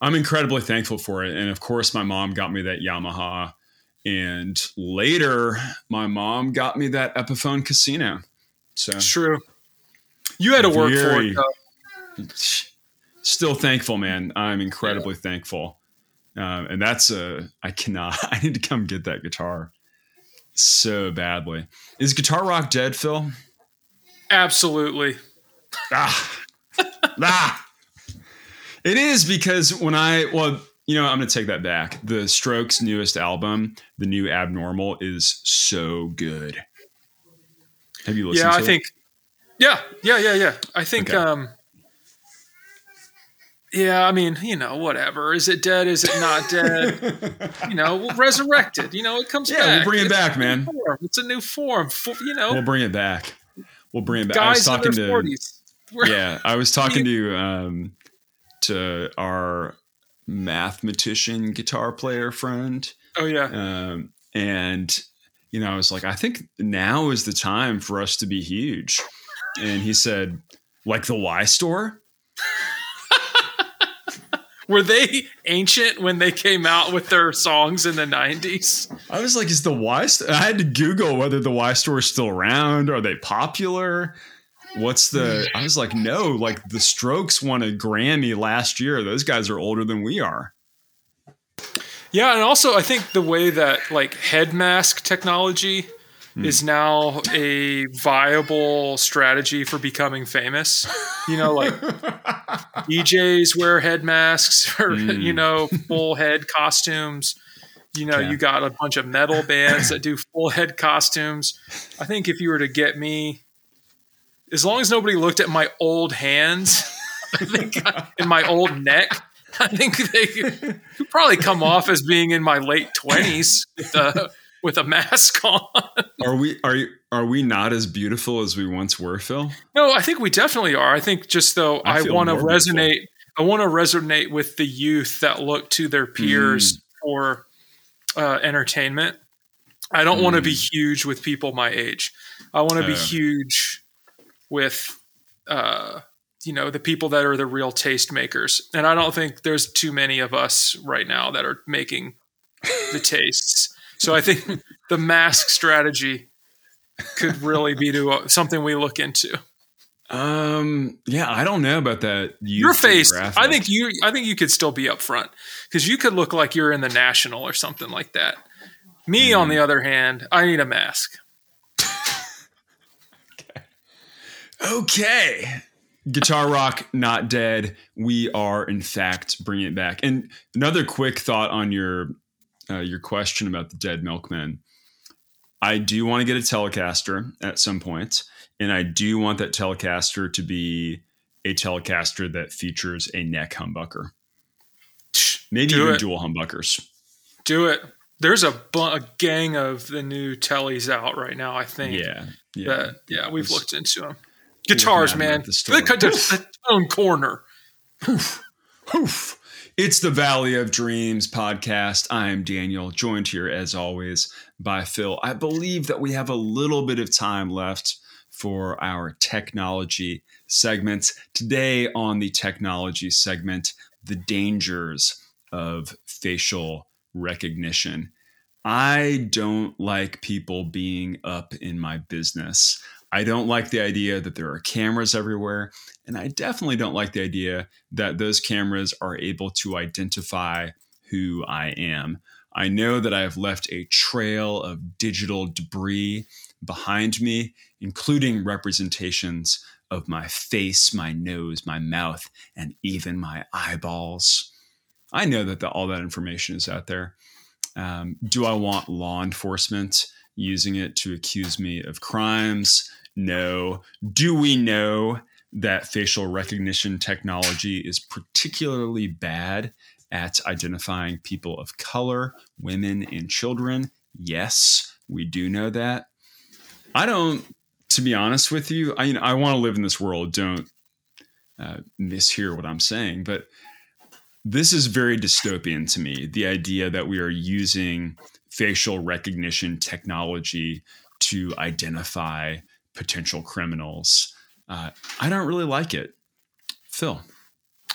I'm incredibly thankful for it. And of course, my mom got me that Yamaha. And later, my mom got me that Epiphone Casino. So it's true. You had to work for it, though. Still thankful, man. I'm incredibly yeah. thankful. Um, and that's a, I cannot, I need to come get that guitar so badly. Is guitar rock dead, Phil? Absolutely. Ah. ah. It is, because when I, well, you know, I'm going to take that back. The Strokes' newest album, The New Abnormal, is so good. Have you listened yeah, to I it? Yeah, I think, yeah, yeah, yeah, yeah. I think, okay. um, yeah, I mean, you know, whatever. Is it dead? Is it not dead? You know, we'll resurrect it. You know, it comes yeah, back. Yeah, we'll bring it it's back, man. Form. It's a new form. For, you know, we'll bring it back. We'll bring it back. Guys I was talking in their forties. To, yeah, I was talking I mean, to, um, to our mathematician guitar player friend. Oh yeah. Um, and you know, I was like, I think now is the time for us to be huge. And he said, like the Y Store. Were they ancient when they came out with their songs in the nineties? I was like, is the Y Store? I had to Google whether the Y Store is still around. Are they popular? What's the, I was like, no, like the Strokes won a Grammy last year. Those guys are older than we are. Yeah. And also I think the way that like head mask technology mm. is now a viable strategy for becoming famous, you know, like D Js wear head masks or, mm. you know, full head costumes. You know, yeah. you got a bunch of metal bands that do full head costumes. I think if you were to get me, as long as nobody looked at my old hands, I think, and my old neck, I think they could probably come off as being in my late twenties with a with a mask on. Are we are are we not as beautiful as we once were, Phil? No, I think we definitely are. I think just though I, I want to resonate. Beautiful. I want to resonate with the youth that look to their peers mm. for uh, entertainment. I don't mm. want to be huge with people my age. I want to uh. be huge with, uh, you know, the people that are the real tastemakers. And I don't think there's too many of us right now that are making the tastes. So I think the mask strategy could really be to uh, something we look into. Um, yeah, I don't know about that. Your face, I think you, I think you could still be up front, because you could look like you're in the National or something like that. Me, mm. on the other hand, I need a mask. Okay. Guitar rock, not dead. We are, in fact, bringing it back. And another quick thought on your uh, your question about the Dead Milkmen. I do want to get a Telecaster at some point, and I do want that Telecaster to be a Telecaster that features a neck humbucker. Maybe do even it. Dual humbuckers. Do it. There's a, bu- a gang of the new Tellies out right now, I think. Yeah. Yeah, that, yeah we've looked into them. Guitars, man. They cut to the own corner. Oof. Oof. It's the Valley of Dreams podcast. I am Daniel, joined here as always by Phil. I believe that we have a little bit of time left for our technology segments. Today on the technology segment, the dangers of facial recognition. I don't like people being up in my business. I don't like the idea that there are cameras everywhere, and I definitely don't like the idea that those cameras are able to identify who I am. I know that I have left a trail of digital debris behind me, including representations of my face, my nose, my mouth, and even my eyeballs. I know that the, all that information is out there. Um, do I want law enforcement using it to accuse me of crimes? No. Do we know that facial recognition technology is particularly bad at identifying people of color, women, and children? Yes, we do know that. I don't, to be honest with you, I, you know, I want to live in this world. Don't uh, mishear what I'm saying, but this is very dystopian to me, the idea that we are using facial recognition technology to identify potential criminals. Uh, I don't really like it. Phil?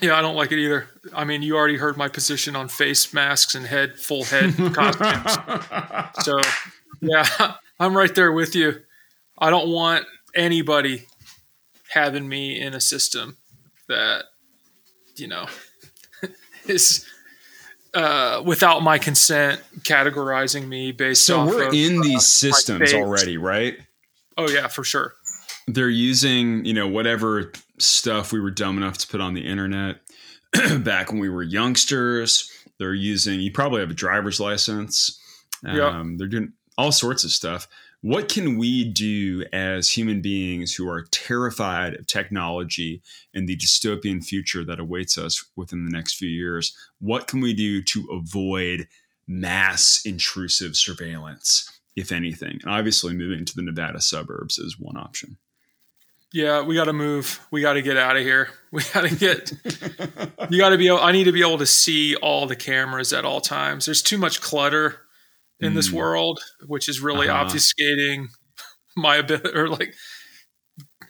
Yeah, I don't like it either. I mean, you already heard my position on face masks and head, full head costumes. So, yeah, I'm right there with you. I don't want anybody having me in a system that, you know, is uh, without my consent categorizing me based so off of. So we're in these uh, systems already, right? Oh, yeah, for sure. They're using, you know, whatever stuff we were dumb enough to put on the internet back when we were youngsters. They're using, you probably have a driver's license. Um, yep. They're doing all sorts of stuff. What can we do as human beings who are terrified of technology and the dystopian future that awaits us within the next few years? What can we do to avoid mass intrusive surveillance, if anything? And obviously moving to the Nevada suburbs is one option. Yeah, we got to move. We got to get out of here. We got to get, you got to be, I need to be able to see all the cameras at all times. There's too much clutter in mm. this world, which is really uh-huh. obfuscating my ability, or like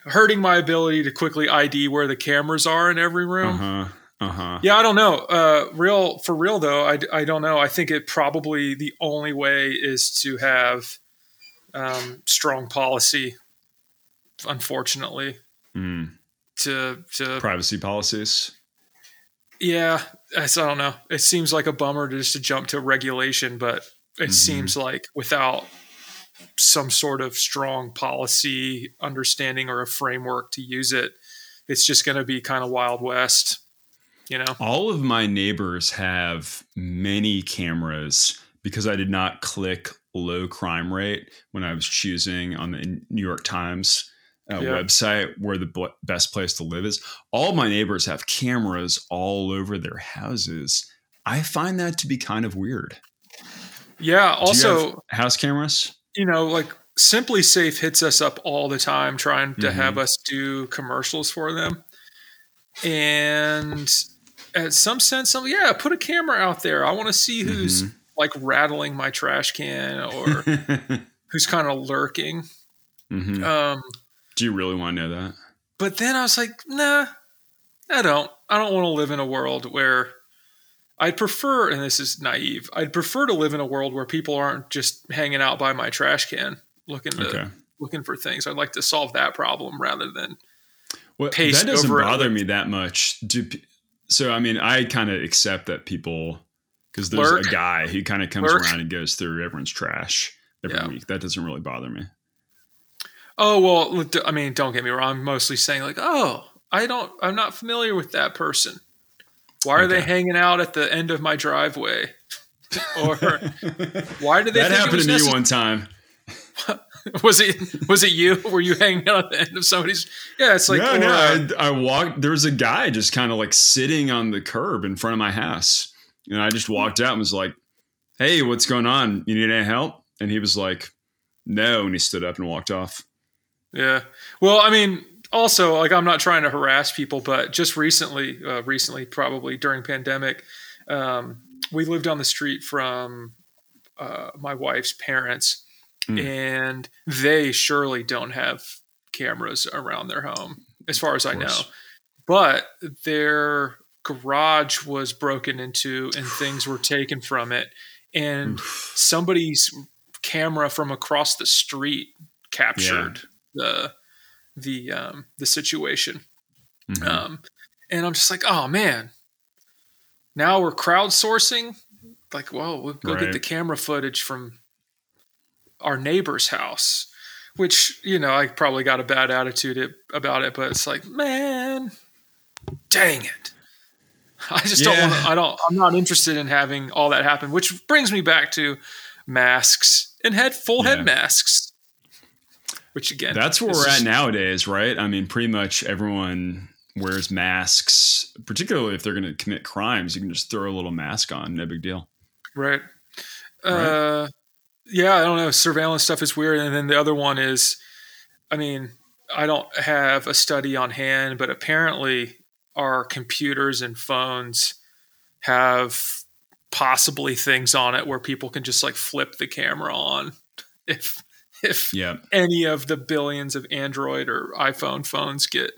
hurting my ability to quickly I D where the cameras are in every room. Uh-huh. Uh-huh. Yeah, I don't know. Uh, real for real though, I, I don't know. I think it probably the only way is to have um, strong policy. Unfortunately, mm. to to privacy policies. Yeah, I don't know. It seems like a bummer to just to jump to regulation, but it mm-hmm. seems like without some sort of strong policy understanding or a framework to use it, it's just going to be kind of Wild West. You know, all of my neighbors have many cameras because I did not click low crime rate when I was choosing on the New York Times Uh, yeah. website where the b- best place to live is. All my neighbors have cameras all over their houses. I find that to be kind of weird. Yeah. Also, do you have house cameras, you know, like SimpliSafe hits us up all the time trying to mm-hmm. have us do commercials for them. And at some sense, some, yeah, put a camera out there. I want to see who's mm-hmm. like rattling my trash can or who's kind of lurking. Mm-hmm. Um, Do you really want to know that? But then I was like, nah, I don't. I don't want to live in a world where I'd prefer, and this is naive, I'd prefer to live in a world where people aren't just hanging out by my trash can looking to, okay. looking for things. I'd like to solve that problem rather than well, paste over. That doesn't over bother it. me that much. Do, so, I mean, I kind of accept that people, because there's Lurk. a guy who kind of comes Lurk. around and goes through everyone's trash every yeah. week. That doesn't really bother me. Oh, well, I mean, don't get me wrong. I'm mostly saying like, oh, I don't, I'm not familiar with that person. Why are okay. they hanging out at the end of my driveway? Or why did they? That think happened it was to me necessary? one time. was it, was it you? Were you hanging out at the end of somebody's? Yeah. It's like, no, no, I, I walked, there was a guy just kind of like sitting on the curb in front of my house. And I just walked out and was like, hey, what's going on? You need any help? And he was like, no. And he stood up and walked off. Yeah. Well, I mean, also, like, I'm not trying to harass people, but just recently, uh, recently, probably during pandemic, um, we lived on the street from uh, my wife's parents, mm. and they surely don't have cameras around their home, as far as I know. But their garage was broken into and things were taken from it, and somebody's camera from across the street captured yeah. the, the, um, the situation. Mm-hmm. Um, and I'm just like, oh man, now we're crowdsourcing. Like, whoa, we'll go right. get the camera footage from our neighbor's house. which, you know, I probably got a bad attitude about it, but it's like, man, dang it. I just yeah. don't want to, I don't, I'm not interested in having all that happen, which brings me back to masks and head, full yeah. head masks, which again, that's where we're just at nowadays, right? I mean, pretty much everyone wears masks, particularly if they're going to commit crimes. You can just throw a little mask on. No big deal. Right. right. Uh, yeah, I don't know. Surveillance stuff is weird. And then the other one is, I mean, I don't have a study on hand, but apparently our computers and phones have possibly things on it where people can just like flip the camera on if if yeah. any of the billions of Android or iPhone phones get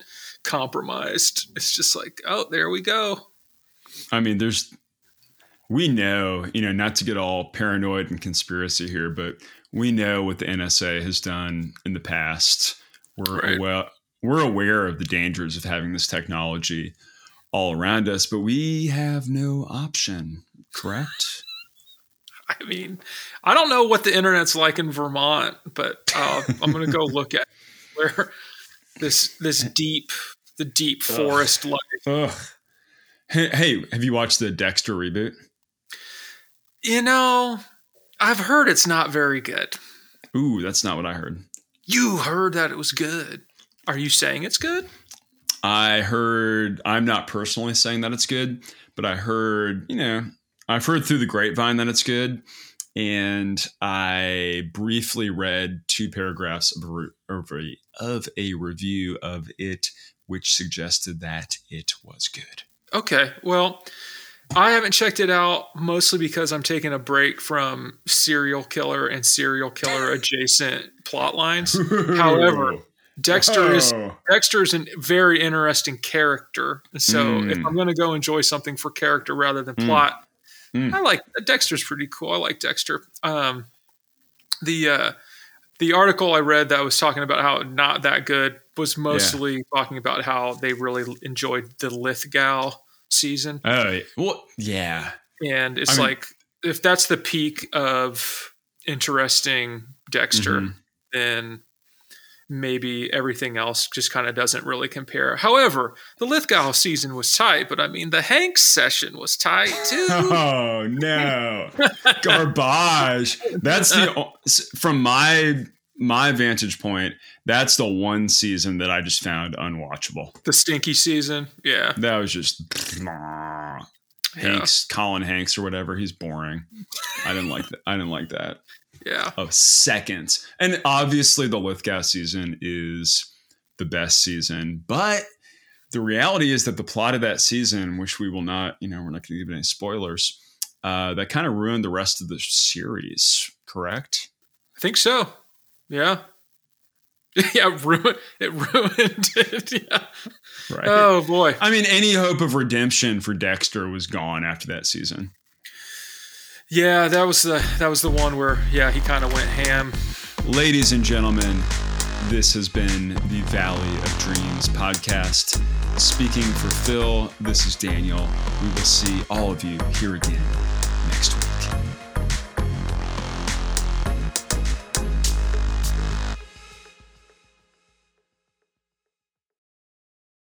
compromised. It's just like, oh, there we go. I mean, there's, we know, you know, not to get all paranoid and conspiracy here, but we know what the N S A has done in the past. We're right. aware, we're aware of the dangers of having this technology all around us, but we have no option, correct? I mean, I don't know what the internet's like in Vermont, but uh, I'm going to go look at where this this deep, the deep forest life. Ugh. Hey, hey, have you watched the Dexter reboot? You know, I've heard it's not very good. Ooh, that's not what I heard. You heard that it was good. Are you saying it's good? I heard, I'm not personally saying that it's good, but I heard, you know, I've heard through the grapevine that it's good. And I briefly read two paragraphs of a, re- of a, of a review of it, which suggested that it was good. Okay, well, I haven't checked it out mostly because I'm taking a break from serial killer and serial killer adjacent plot lines. However, Dexter oh. is Dexter is a very interesting character. So mm. if I'm going to go enjoy something for character rather than plot, mm. I like Dexter's pretty cool. I like Dexter. Um, the uh, the article I read that was talking about how not that good was mostly yeah. talking about how they really enjoyed the Lithgow season. Oh, well, yeah. And it's I mean, like, if that's the peak of interesting Dexter, mm-hmm. then maybe everything else just kind of doesn't really compare. However, the Lithgow season was tight, but I mean, the Hanks session was tight too. Oh, no. Garbage. That's the, from my My vantage point, that's the one season that I just found unwatchable. The stinky season. Yeah. That was just yeah. Hanks, Colin Hanks or whatever. He's boring. I didn't like that. I didn't like that. Yeah. Of seconds. And obviously the Lithgow season is the best season, but the reality is that the plot of that season, which we will not, you know, we're not going to give any spoilers, uh, that kind of ruined the rest of the series. Correct? I think so. Yeah. Yeah, ruined it ruined it. Yeah. Right. Oh boy. I mean, any hope of redemption for Dexter was gone after that season. Yeah, that was the that was the one where yeah, he kind of went ham. Ladies and gentlemen, this has been the Valley of Dreams podcast. Speaking for Phil, this is Daniel. We will see all of you here again next week.